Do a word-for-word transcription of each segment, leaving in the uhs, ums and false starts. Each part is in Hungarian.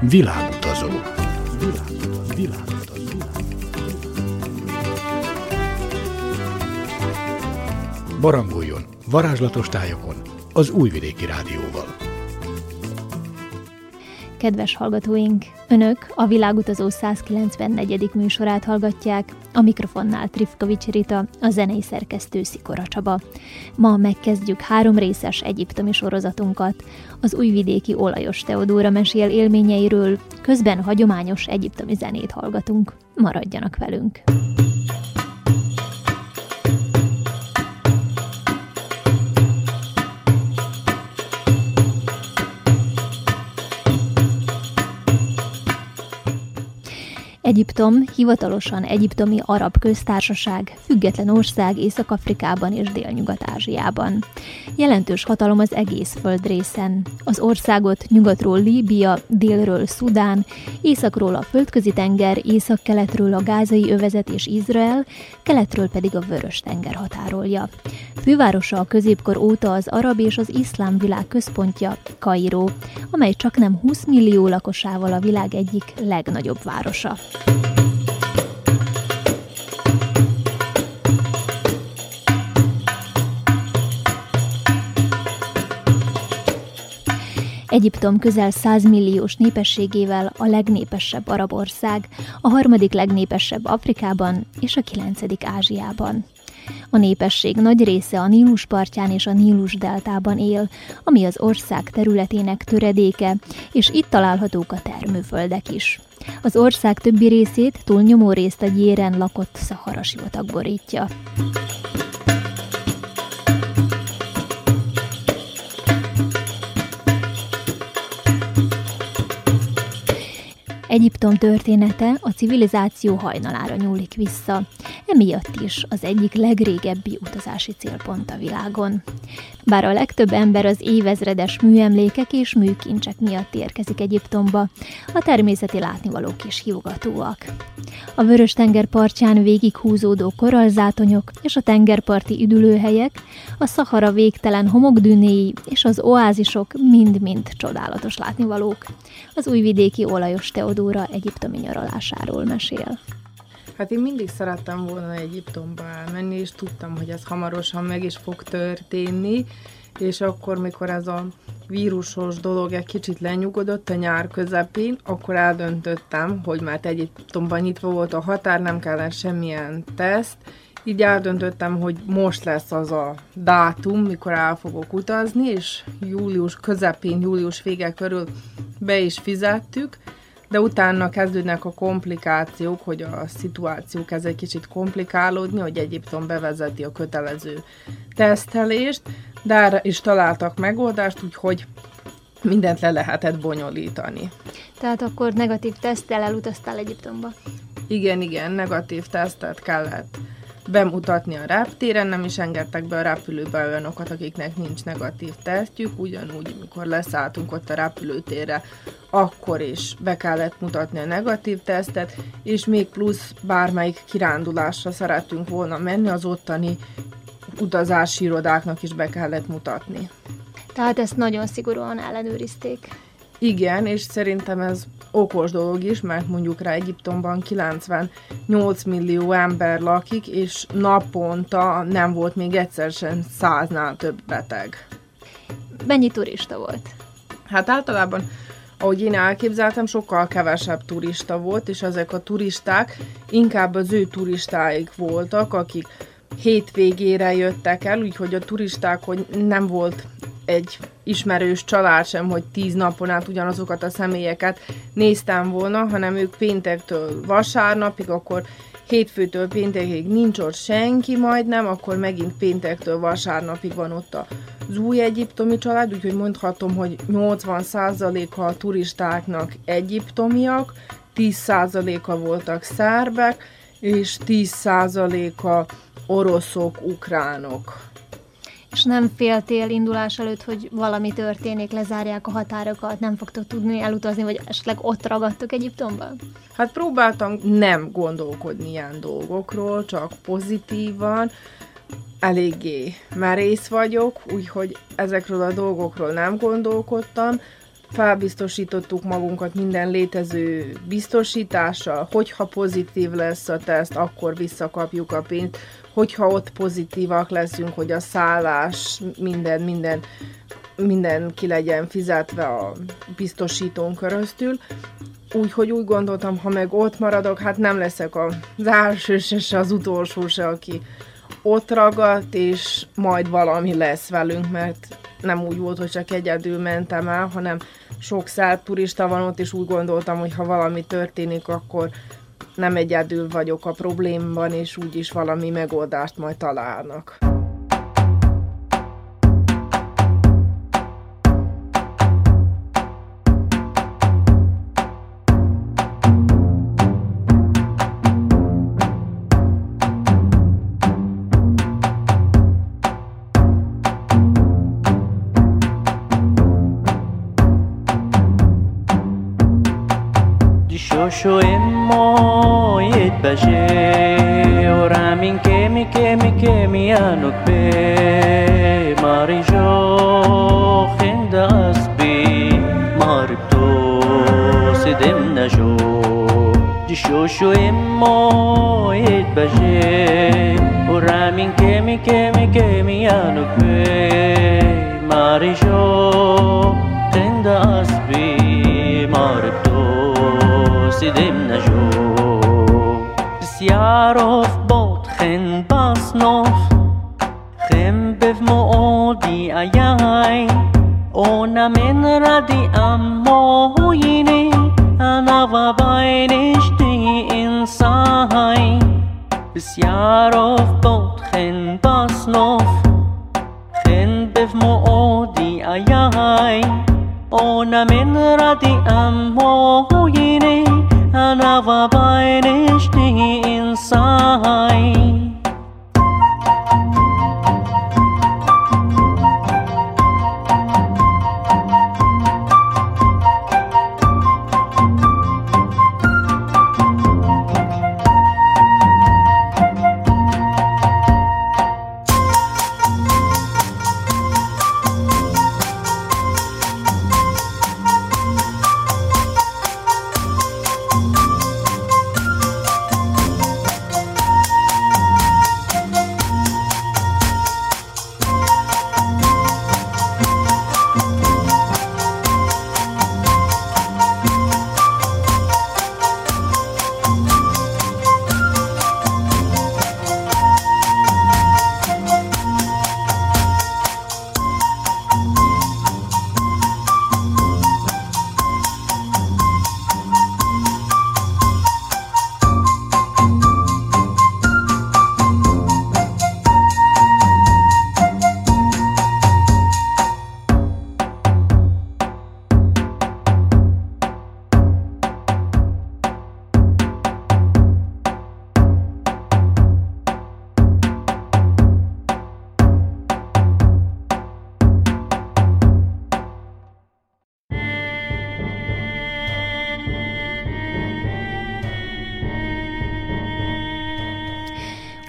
Világutazó. Világutazó. Világutazó. Barangoljon varázslatos tájokon az Újvidéki Rádióval. Kedves hallgatóink, Önök a Világutazó százkilencvennegyedik műsorát hallgatják, a mikrofonnál Trifkovics Rita, a zenei szerkesztő Szikora Csaba. Ma megkezdjük három részes egyiptomi sorozatunkat. Az újvidéki olajos Teodóra mesél élményeiről, közben hagyományos egyiptomi zenét hallgatunk. Maradjanak velünk! Egyiptom hivatalosan Egyiptomi Arab Köztársaság, független ország Észak-Afrikában és Délnyugat-Ázsiában. Jelentős hatalom az egész földrészen. Az országot nyugatról Líbia, délről Szudán, északról a Földközi-tenger, északkeletről a Gázai övezet és Izrael, keletről pedig a Vörös-tenger határolja. Fővárosa a középkor óta az arab és az iszlám világ központja, Kairó, amely csaknem húsz millió lakosával a világ egyik legnagyobb városa. Egyiptom közel száz milliós népességével a legnépesebb arab ország, a harmadik legnépesebb Afrikában és a kilencedik Ázsiában. A népesség nagy része a Nílus partján és a Nílus deltában él, ami az ország területének töredéke, és itt találhatók a termőföldek is. Az ország többi részét túlnyomó részt a gyéren lakott Szahara sivatag borítja. Egyiptom története a civilizáció hajnalára nyúlik vissza, emiatt is az egyik legrégebbi utazási célpont a világon. Bár a legtöbb ember az évezredes műemlékek és műkincsek miatt érkezik Egyiptomba, a természeti látnivalók is hívogatóak. A Vörös-tenger partján végighúzódó korallzátonyok és a tengerparti üdülőhelyek, a Szahara végtelen homokdűnéi és az oázisok mind-mind csodálatos látnivalók. Az újvidéki olajos Teodóra egyiptomi nyaralásáról mesél. Hát én mindig szerettem volna Egyiptomba elmenni, és tudtam, hogy ez hamarosan meg is fog történni, és akkor, mikor ez a vírusos dolog egy kicsit lenyugodott a nyár közepén, akkor eldöntöttem, hogy már Egyiptomban nyitva volt a határ, nem kellett semmilyen teszt, így eldöntöttem, hogy most lesz az a dátum, mikor el fogok utazni, és július közepén, július vége körül be is fizettük, de utána kezdődnek a komplikációk, hogy a szituáció kezd egy kicsit komplikálódni, hogy Egyiptom bevezeti a kötelező tesztelést, de erre is találtak megoldást, úgyhogy mindent le lehetett bonyolítani. Tehát akkor negatív teszttel elutaztál Egyiptomba? Igen, igen, negatív tesztet kellett bemutatni a reptéren, nem is engedtek be a repülőbe olyanokat, akiknek nincs negatív tesztjük, ugyanúgy, mikor leszálltunk ott a repülőtérre, akkor is be kellett mutatni a negatív tesztet, és még plusz bármelyik kirándulásra szerettünk volna menni, az ottani utazási irodáknak is be kellett mutatni. Tehát ezt nagyon szigorúan ellenőrizték. Igen, és szerintem ez okos dolog is, mert mondjuk rá Egyiptomban kilencvennyolc millió ember lakik, és naponta nem volt még egyszer sem száznál több beteg. Mennyi turista volt? Hát általában, ahogy én elképzeltem, sokkal kevesebb turista volt, és ezek a turisták inkább az ő turistáik voltak, akik hétvégére jöttek el, úgyhogy a turisták, hogy nem volt egy ismerős család sem, hogy tíz napon át ugyanazokat a személyeket néztem volna, hanem ők péntektől vasárnapig, akkor hétfőtől péntekig nincs ott senki majdnem, akkor megint péntektől vasárnapig van ott az új egyiptomi család, úgyhogy mondhatom, hogy nyolcvan százaléka a turistáknak egyiptomiak, tíz százaléka voltak szerbek, és tíz százaléka oroszok, ukránok. És nem féltél indulás előtt, hogy valami történik, lezárják a határokat, nem fogtok tudni elutazni, vagy esetleg ott ragadtok Egyiptomban? Hát próbáltam nem gondolkodni ilyen dolgokról, csak pozitívan, eléggé merész vagyok, úgyhogy ezekről a dolgokról nem gondolkodtam, felbiztosítottuk magunkat minden létező biztosítással, hogyha pozitív lesz a teszt, akkor visszakapjuk a pénzt, hogyha ott pozitívak leszünk, hogy a szállás, minden, minden, minden ki legyen fizetve a biztosítón keresztül. Úgyhogy úgy gondoltam, ha meg ott maradok, hát nem leszek az első se, se az utolsó se, aki ott ragadt, és majd valami lesz velünk, mert nem úgy volt, hogy csak egyedül mentem el, hanem sok száz turista van ott, és úgy gondoltam, hogy ha valami történik, akkor nem egyedül vagyok a problémban, és úgyis valami megoldást majd találnak. شوی ما یت بشه اورامین کمی کمی کمی انوک به ماری جو خند اسبی ماری تو سدم نشو دیشو شوی ما یت بشه اورامین کمی کمی کمی انوک به ماری جو خند اسبی ماری سیدم نجو بسیاروف بود خن باس نوف خم بف مودی آیای اونا من ردی امو هوینی انا و باینش دی انسای بسیاروف بود خن باس نوف خن بف مودی آیای اونا من ردی امو هوینی انا و باینش دی انسای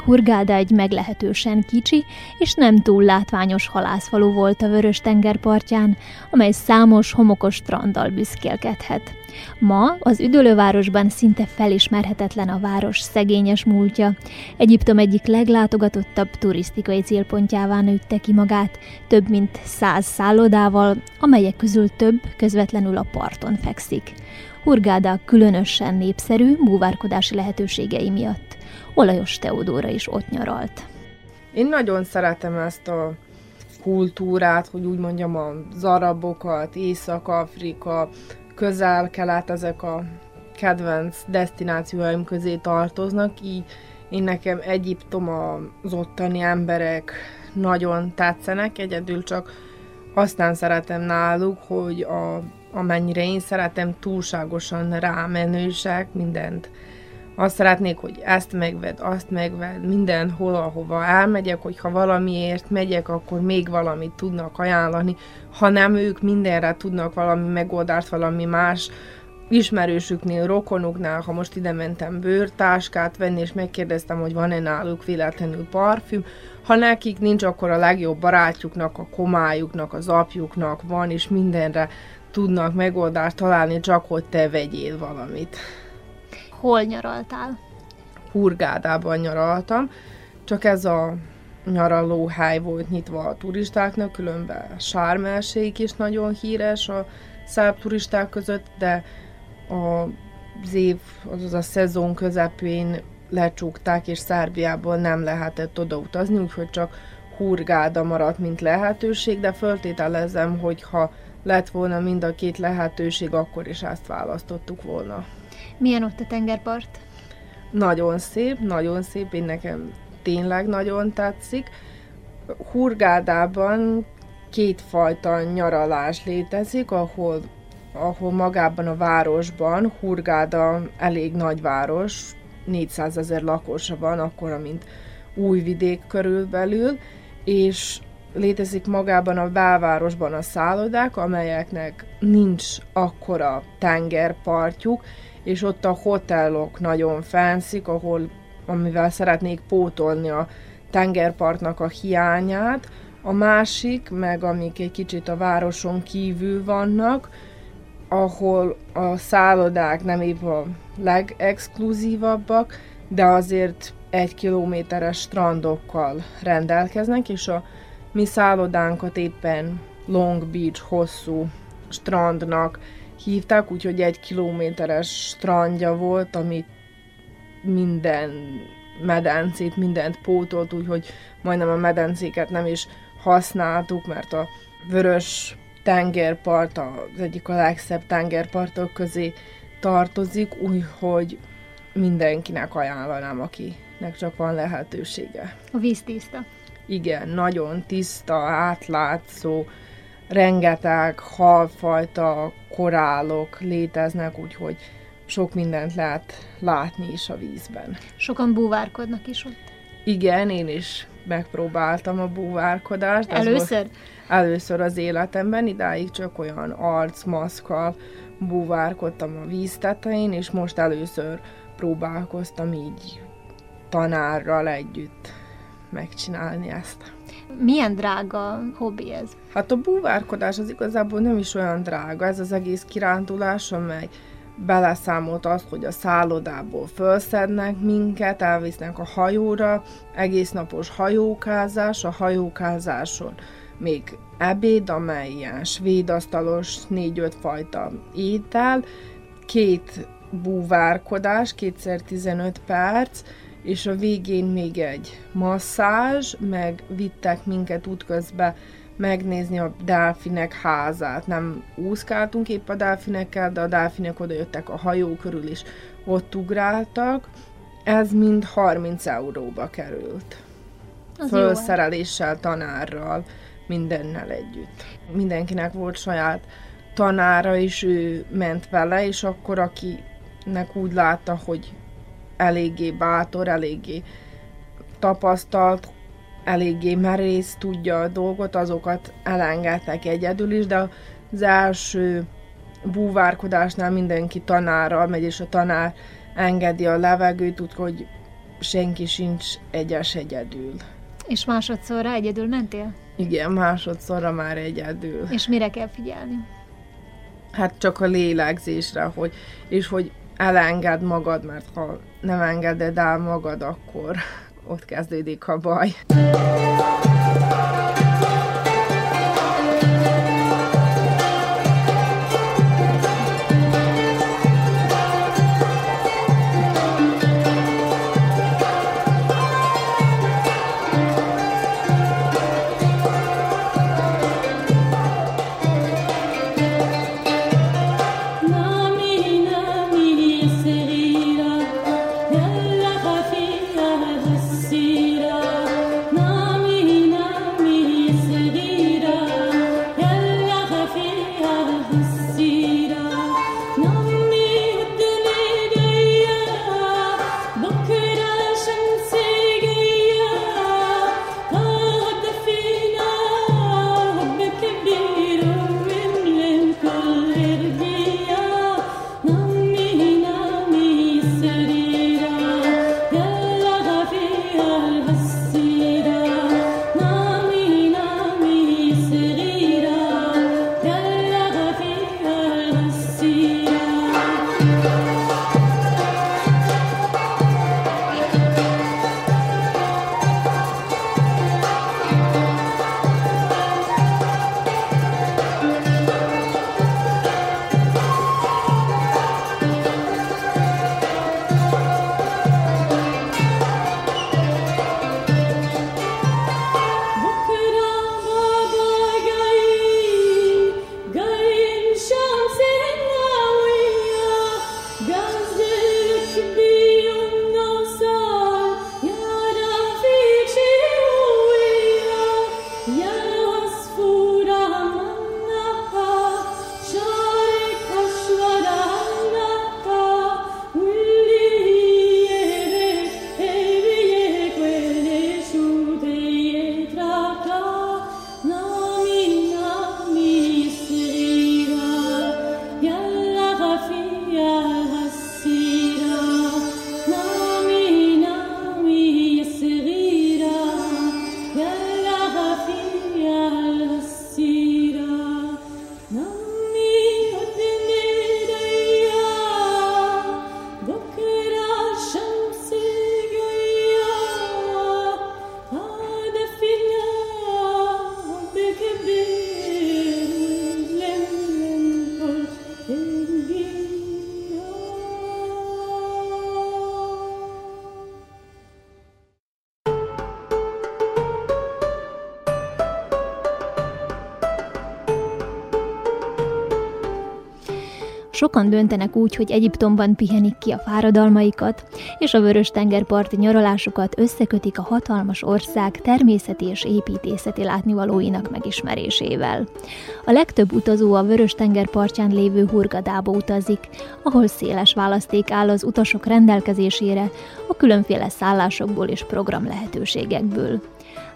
Hurghada egy meglehetősen kicsi és nem túl látványos halászfalu volt a Vörös-tenger partján, amely számos homokos stranddal büszkélkedhet. Ma az üdülővárosban szinte felismerhetetlen a város szegényes múltja. Egyiptom egyik leglátogatottabb turisztikai célpontjává nőtte ki magát, több mint száz szállodával, amelyek közül több közvetlenül a parton fekszik. Hurghada különösen népszerű búvárkodási lehetőségei miatt. Olajos Teodóra is ott nyaralt. Én nagyon szeretem ezt a kultúrát, hogy úgy mondjam, az arabokat, Észak-Afrika, Közel-Kelet, ezek a kedvenc destinációim közé tartoznak, így én nekem Egyiptom, az ottani emberek nagyon tetszenek, egyedül csak azt nem szeretem náluk, hogy a, amennyire én szeretem, túlságosan rámenősek mindent. Azt szeretnék, hogy ezt megvedd, azt megvedd, mindenhol, ahova elmegyek, hogyha valamiért megyek, akkor még valamit tudnak ajánlani, ha nem ők mindenre tudnak valami megoldást, valami más ismerősüknél, rokonuknál, ha most ide mentem bőrtáskát venni, és megkérdeztem, hogy van-e náluk véletlenül parfüm, ha nekik nincs, akkor a legjobb barátjuknak, a komájuknak, az apjuknak van, és mindenre tudnak megoldást találni, csak hogy te vegyél valamit. Hol nyaraltál? Hurghadában nyaraltam, csak ez a nyaralóhely volt nyitva a turistáknak, különben Sharm el-Sheikh is nagyon híres a szább turisták között, de az év, azaz a szezon közepén lecsukták, és Szerbiából nem lehetett odautazni, úgyhogy csak Hurghada maradt, mint lehetőség, de föltételezem, hogy ha lett volna mind a két lehetőség, akkor is ezt választottuk volna. Milyen ott a tengerpart? Nagyon szép, nagyon szép, én nekem tényleg nagyon tetszik. Hurghadában kétfajta nyaralás létezik, ahol, ahol magában a városban, Hurghada elég nagy város, négyszázezer lakosa van, akkora, mint Újvidék körülbelül, és létezik magában a belvárosban a szállodák, amelyeknek nincs akkora tengerpartjuk, és ott a hotelok nagyon fenszik, ahol, amivel szeretnék pótolni a tengerpartnak a hiányát. A másik, meg amik egy kicsit a városon kívül vannak, ahol a szállodák nem épp a legexkluzívabbak, de azért egy kilométeres strandokkal rendelkeznek, és a mi szállodánkat éppen Long Beach hosszú strandnak hívták, úgyhogy egy kilométeres strandja volt, amit minden medencét, mindent pótolt, úgyhogy majdnem a medencéket nem is használtuk, mert a Vörös-tengerpart az egyik a legszebb tengerpartok közé tartozik, úgyhogy mindenkinek ajánlanám, akinek csak van lehetősége. A víz tiszta? Igen, nagyon tiszta, átlátszó, rengeteg halfajta, korálok léteznek, úgyhogy sok mindent lehet látni is a vízben. Sokan búvárkodnak is ott? Igen, én is megpróbáltam a búvárkodást. Először? Először az életemben, idáig csak olyan arcmaszkkal búvárkodtam a víz tetején, és most először próbálkoztam így tanárral együtt megcsinálni ezt. Milyen drága hobbi ez? Hát a búvárkodás az igazából nem is olyan drága, ez az egész kirándulás, amely beleszámolt azt, hogy a szállodából felszednek minket, elvisznek a hajóra, egésznapos hajókázás, a hajókázáson még ebéd, amely ilyen svédasztalos négy-öt fajta étel, két búvárkodás, kétszer tizenöt perc, és a végén még egy masszázs, meg vittek minket útközben megnézni a delfinek házát. Nem úszkáltunk épp a delfinekkel, de a delfinek odajöttek a hajó körül, és ott ugráltak. Ez mind harminc euróba került. Az fölszereléssel, tanárral, mindennel együtt. Mindenkinek volt saját tanára, és ő ment vele, és akkor akinek úgy látta, hogy eléggé bátor, eléggé tapasztalt, eléggé merész tudja a dolgot, azokat elengedtek egyedül is, de az első búvárkodásnál mindenki tanárral megy, és a tanár engedi a levegőt, úgyhogy senki sincs egyes egyedül. És másodszorra egyedül mentél? Igen, másodszorra már egyedül. És mire kell figyelni? Hát csak a lélegzésre, hogy, és hogy elengedd magad, mert ha nem engeded el magad, akkor ott kezdődik a baj. Amen. Sokan döntenek úgy, hogy Egyiptomban pihenik ki a fáradalmaikat, és a vörös-tengerparti nyaralásukat összekötik a hatalmas ország természeti és építészeti látnivalóinak megismerésével. A legtöbb utazó a Vörös-tenger partján lévő Hurghadába utazik, ahol széles választék áll az utasok rendelkezésére a különféle szállásokból és program lehetőségekből.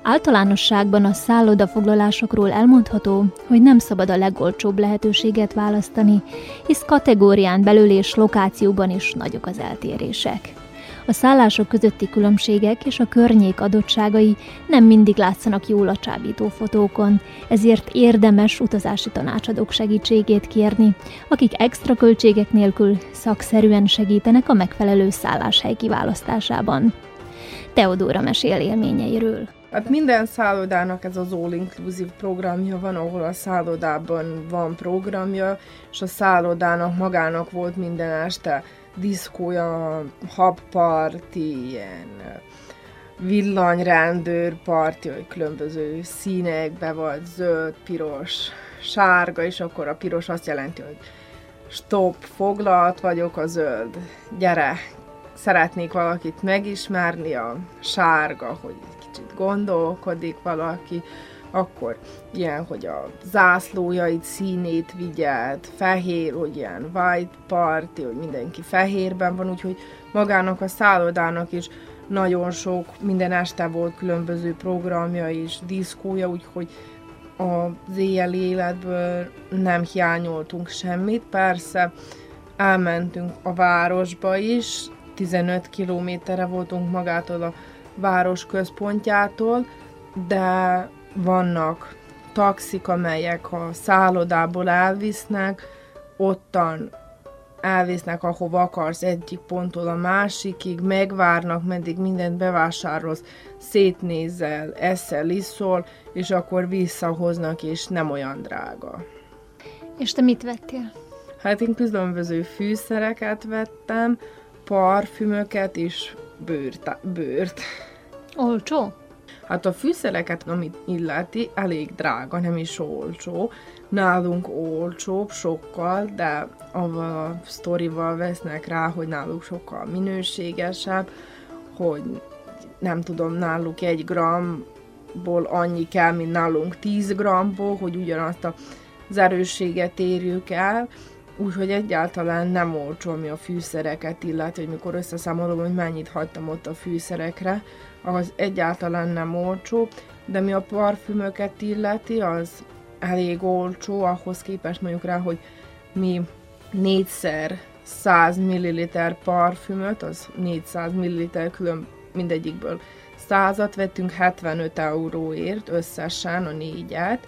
Általánosságban a szállodafoglalásokról elmondható, hogy nem szabad a legolcsóbb lehetőséget választani, hisz kategórián belül és lokációban is nagyok az eltérések. A szállások közötti különbségek és a környék adottságai nem mindig látszanak jól a csábító fotókon, ezért érdemes utazási tanácsadók segítségét kérni, akik extra költségek nélkül szakszerűen segítenek a megfelelő szálláshely kiválasztásában. Teodóra mesél élményeiről. Hát minden szállodának ez az all-inclusive programja van, ahol a szállodában van programja, és a szállodának magának volt minden este diszkója, habparti, ilyen villanyrendőrparti, hogy különböző színekbe volt, zöld, piros, sárga, és akkor a piros azt jelenti, hogy stop, foglalt vagyok, a zöld, gyere, szeretnék valakit megismerni, a sárga, hogy kicsit gondolkodik valaki, akkor ilyen, hogy a zászlójaid színét vigyed, fehér, hogy ilyen white party, hogy mindenki fehérben van, úgyhogy magának a szállodának is nagyon sok, minden este volt különböző programja és diszkója, úgyhogy az éjjeli életből nem hiányoltunk semmit. Persze elmentünk a városba is, tizenöt kilométerre voltunk magától a város központjától, de vannak taxik, amelyek a szállodából elvisznek, ottan elvisznek, ahova akarsz, egyik ponttól a másikig, megvárnak, meddig mindent bevásárolsz, szétnézel, eszel, iszol, és akkor visszahoznak, és nem olyan drága. És te mit vettél? Hát én különböző fűszereket vettem, parfümöket és bőrt. bőrt. Olcsó? Hát a fűszereket, amit illeti, elég drága, nem is olcsó. Nálunk olcsóbb sokkal, de avval a sztorival vesznek rá, hogy náluk sokkal minőségesebb, hogy nem tudom, náluk egy gramból annyi kell, mint nálunk tíz gramból, hogy ugyanazt az erősséget érjük el. Úgyhogy egyáltalán nem olcsó, ami a fűszereket illeti, hogy mikor összeszámolom, hogy mennyit hagytam ott a fűszerekre, az egyáltalán nem olcsó, de mi a parfümöket illeti, az elég olcsó, ahhoz képest mondjuk rá, hogy mi négyszer száz milliliter parfümöt, az négyszáz milliliter külön mindegyikből százat vettünk hetvenöt euróért összesen a négyet,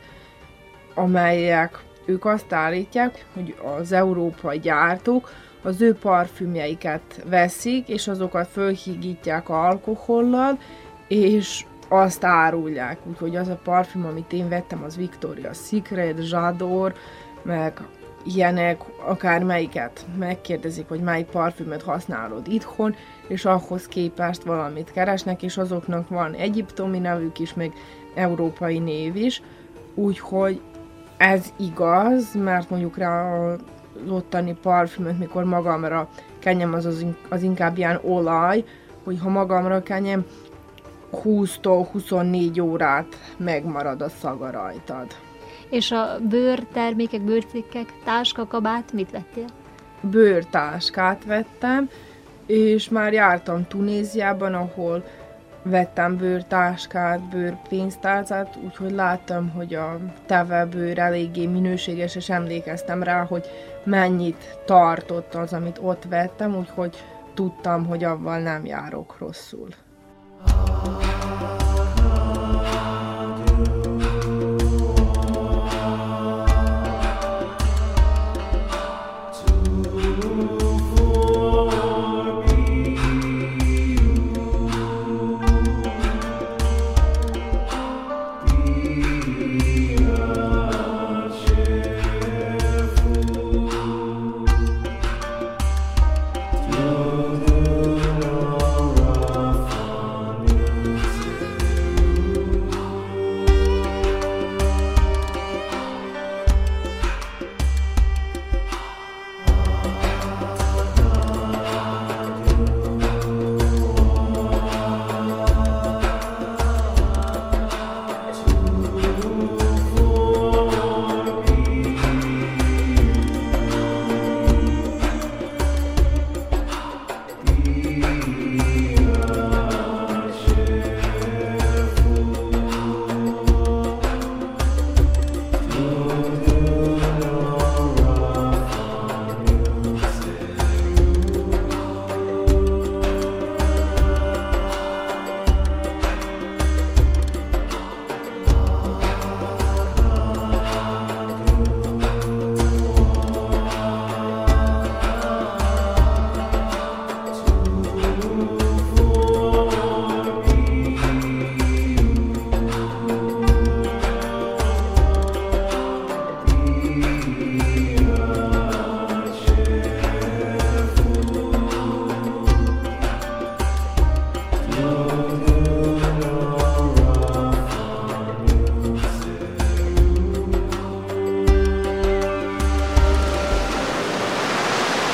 amelyek ők azt állítják, hogy az európai gyártók az ő parfümjeiket veszik, és azokat fölhígítják alkohollal, és azt árulják. Úgyhogy az a parfüm, amit én vettem, az Victoria's Secret, J'adore, meg ilyenek, akármelyiket megkérdezik, hogy melyik parfümöt használod itthon, és ahhoz képest valamit keresnek, és azoknak van egyiptomi nevük is, meg európai név is, úgyhogy ez igaz, mert mondjuk rá az ottani parfümöt, mikor magamra kenjem, az, az, az inkább ilyen olaj, hogy ha magamra kenjem, húsztól huszonnégy órát megmarad a szaga rajtad. És a bőrtermékek, bőrcikkek, táska, kabát mit vettél? Bőrtáskát vettem, és már jártam Tunéziában, ahol vettem bőrtáskát, bőrpénztárcát, úgyhogy láttam, hogy a tevebőr eléggé minőséges, és emlékeztem rá, hogy mennyit tartott az, amit ott vettem, úgyhogy tudtam, hogy avval nem járok rosszul.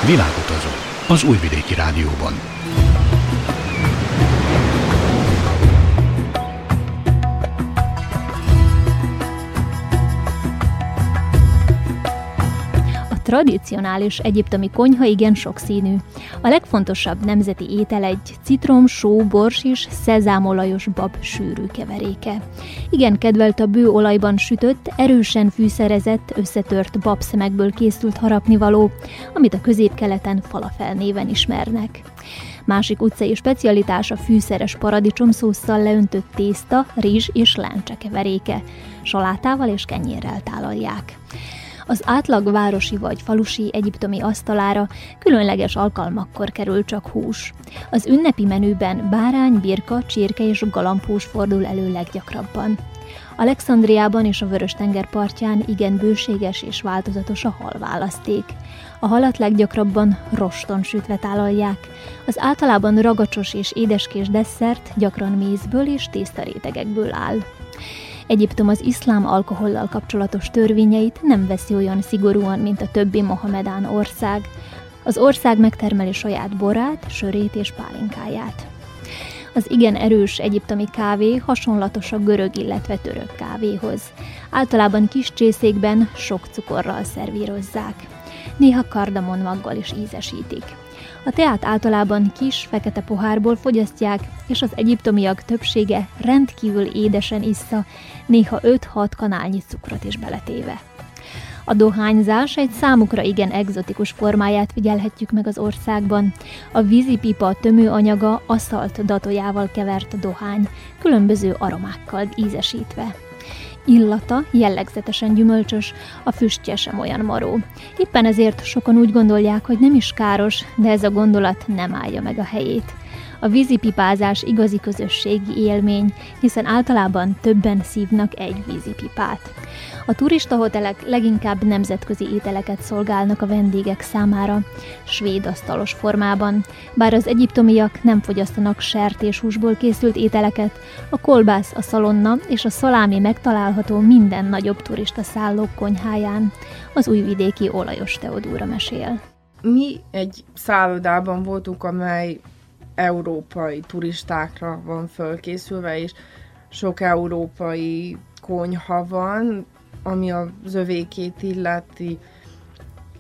Világutazó az Újvidéki Rádióban. A tradicionális egyiptomi konyha igen sokszínű. A legfontosabb nemzeti étel egy citrom, só, bors és szezámolajos bab sűrű keveréke. Igen kedvelt a bő olajban sütött, erősen fűszerezett, összetört babszemekből készült harapnivaló, amit a középkeleten falafel néven ismernek. Másik utcai specialitás a fűszeres paradicsomszósszal leöntött tészta, rizs és lencse keveréke. Salátával és kenyérrel tálalják. Az átlag városi vagy falusi egyiptomi asztalára különleges alkalmakkor kerül csak hús. Az ünnepi menüben bárány, birka, csirke és galambhús fordul elő leggyakrabban. Alexandriában és a Vörös-tenger partján igen bőséges és változatos a halválaszték. A halat leggyakrabban roston sütve tálalják. Az általában ragacsos és édeskés desszert gyakran mézből és tésztarétegekből áll. Egyiptom az iszlám alkohollal kapcsolatos törvényeit nem veszi olyan szigorúan, mint a többi mohamedán ország. Az ország megtermeli saját borát, sörét és pálinkáját. Az igen erős egyiptomi kávé hasonlatos a görög, illetve török kávéhoz. Általában kis csészékben sok cukorral szervírozzák. Néha kardamonmaggal is ízesítik. A teát általában kis, fekete pohárból fogyasztják, és az egyiptomiak többsége rendkívül édesen issza, néha öt-hat kanálnyi cukrot is beletéve. A dohányzás egy számukra igen egzotikus formáját figyelhetjük meg az országban. A vízipipa tömőanyaga aszalt datójával kevert dohány, különböző aromákkal ízesítve. Illata jellegzetesen gyümölcsös, a füstje sem olyan maró. Éppen ezért sokan úgy gondolják, hogy nem is káros, de ez a gondolat nem állja meg a helyét. A vízipipázás igazi közösségi élmény, hiszen általában többen szívnak egy vízipipát. A turistahotelek leginkább nemzetközi ételeket szolgálnak a vendégek számára, svéd asztalos formában. Bár az egyiptomiak nem fogyasztanak sertéshúsból készült ételeket, a kolbász, a szalonna és a szalámi megtalálható minden nagyobb turista szállók konyháján, az újvidéki olajos Teodóra mesél. Mi egy szállodában voltunk, amely európai turistákra van fölkészülve, és sok európai konyha van, ami az övékét illeti,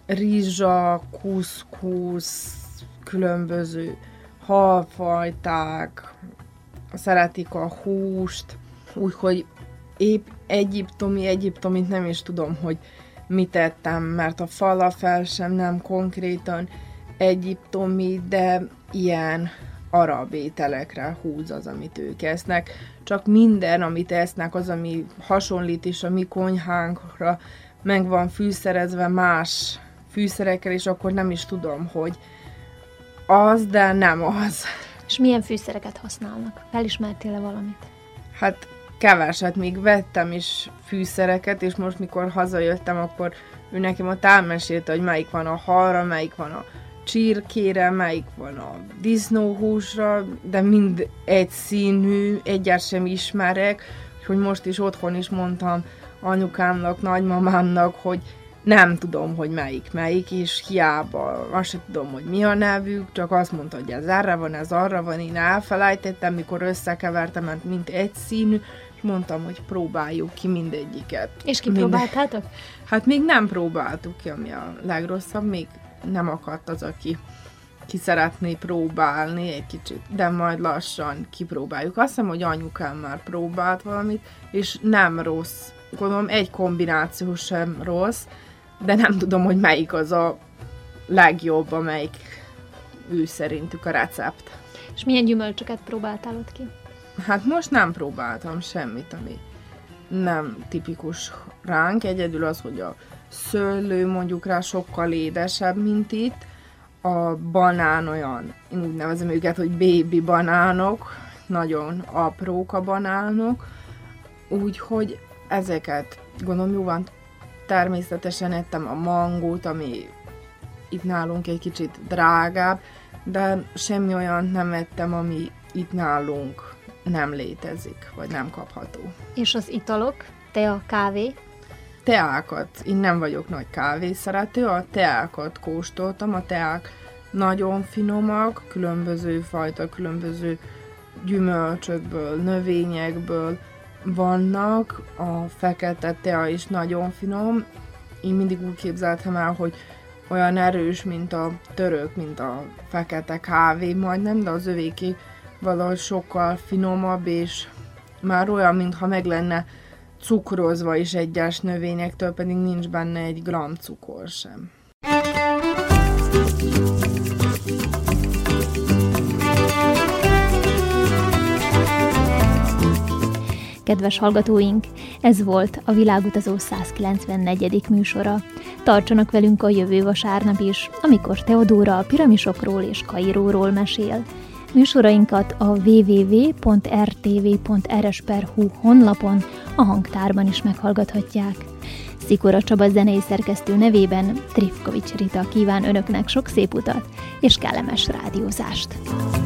rizsa, kuszkusz, különböző halfajták, szeretik a húst, úgyhogy épp egyiptomi, egyiptomit nem is tudom, hogy mit ettem, mert a falafel sem nem konkrétan egyiptomi, de ilyen arab ételekre húz az, amit ők esznek. Csak minden, amit esznek, az, ami hasonlít is a mi konyhánkra, meg van fűszerezve más fűszerekkel, és akkor nem is tudom, hogy az, de nem az. És milyen fűszereket használnak? Felismertél-e valamit? Hát keveset, még vettem is fűszereket, és most, mikor hazajöttem, akkor ő nekem ott elmesélte, hogy melyik van a halra, melyik van a csirkére, melyik van a disznóhúsra, de mind egy színű, egyet sem ismerek, hogy most is otthon is mondtam anyukámnak, nagymamámnak, hogy nem tudom, hogy melyik, melyik, és hiába azt sem tudom, hogy mi a nevük, csak azt mondta, hogy ez erre van, ez arra van, én elfelejtettem, mikor összekevertem, mert mind egy színű, és mondtam, hogy próbáljuk ki mindegyiket. És kipróbáltátok? Mind... Hát még nem próbáltuk ki, ami a legrosszabb, még nem akadt az, aki ki szeretné próbálni egy kicsit, de majd lassan kipróbáljuk. Azt hiszem, hogy anyukám már próbált valamit, és nem rossz. Gondolom, egy kombináció sem rossz, de nem tudom, hogy melyik az a legjobb, amelyik ő szerintük a recept. És milyen gyümölcsöket próbáltál ott ki? Hát most nem próbáltam semmit, ami nem tipikus ránk. Egyedül az, hogy a szőlő mondjuk rá sokkal édesebb, mint itt. A banán olyan, én úgy nevezem őket, hogy baby banánok, nagyon aprók a banánok, úgyhogy ezeket gondolom jó van. Természetesen ettem a mangót, ami itt nálunk egy kicsit drágább, de semmi olyan nem ettem, ami itt nálunk nem létezik, vagy nem kapható. És az italok? Te a kávé? teákat, én nem vagyok nagy kávészerető, a teákat kóstoltam, a teák nagyon finomak, különböző fajta, különböző gyümölcsökből, növényekből vannak, a fekete tea is nagyon finom, én mindig úgy képzeltem el, hogy olyan erős, mint a török, mint a fekete kávé majdnem, de az övéki valahogy sokkal finomabb, és már olyan, mintha meg lenne cukrozva is egyes növényektől, pedig nincs benne egy gram cukor sem. Kedves hallgatóink, ez volt a Világutazó százkilencvennegyedik műsora. Tartsanak velünk a jövő vasárnap is, amikor Teodóra a piramisokról és Kairóról mesél. Műsorainkat a double-u double-u double-u pont r t v pont r s per hu honlapon a hangtárban is meghallgathatják. Szikora Csaba zenei szerkesztő nevében Trifkovics Rita kíván önöknek sok szép utat és kellemes rádiózást!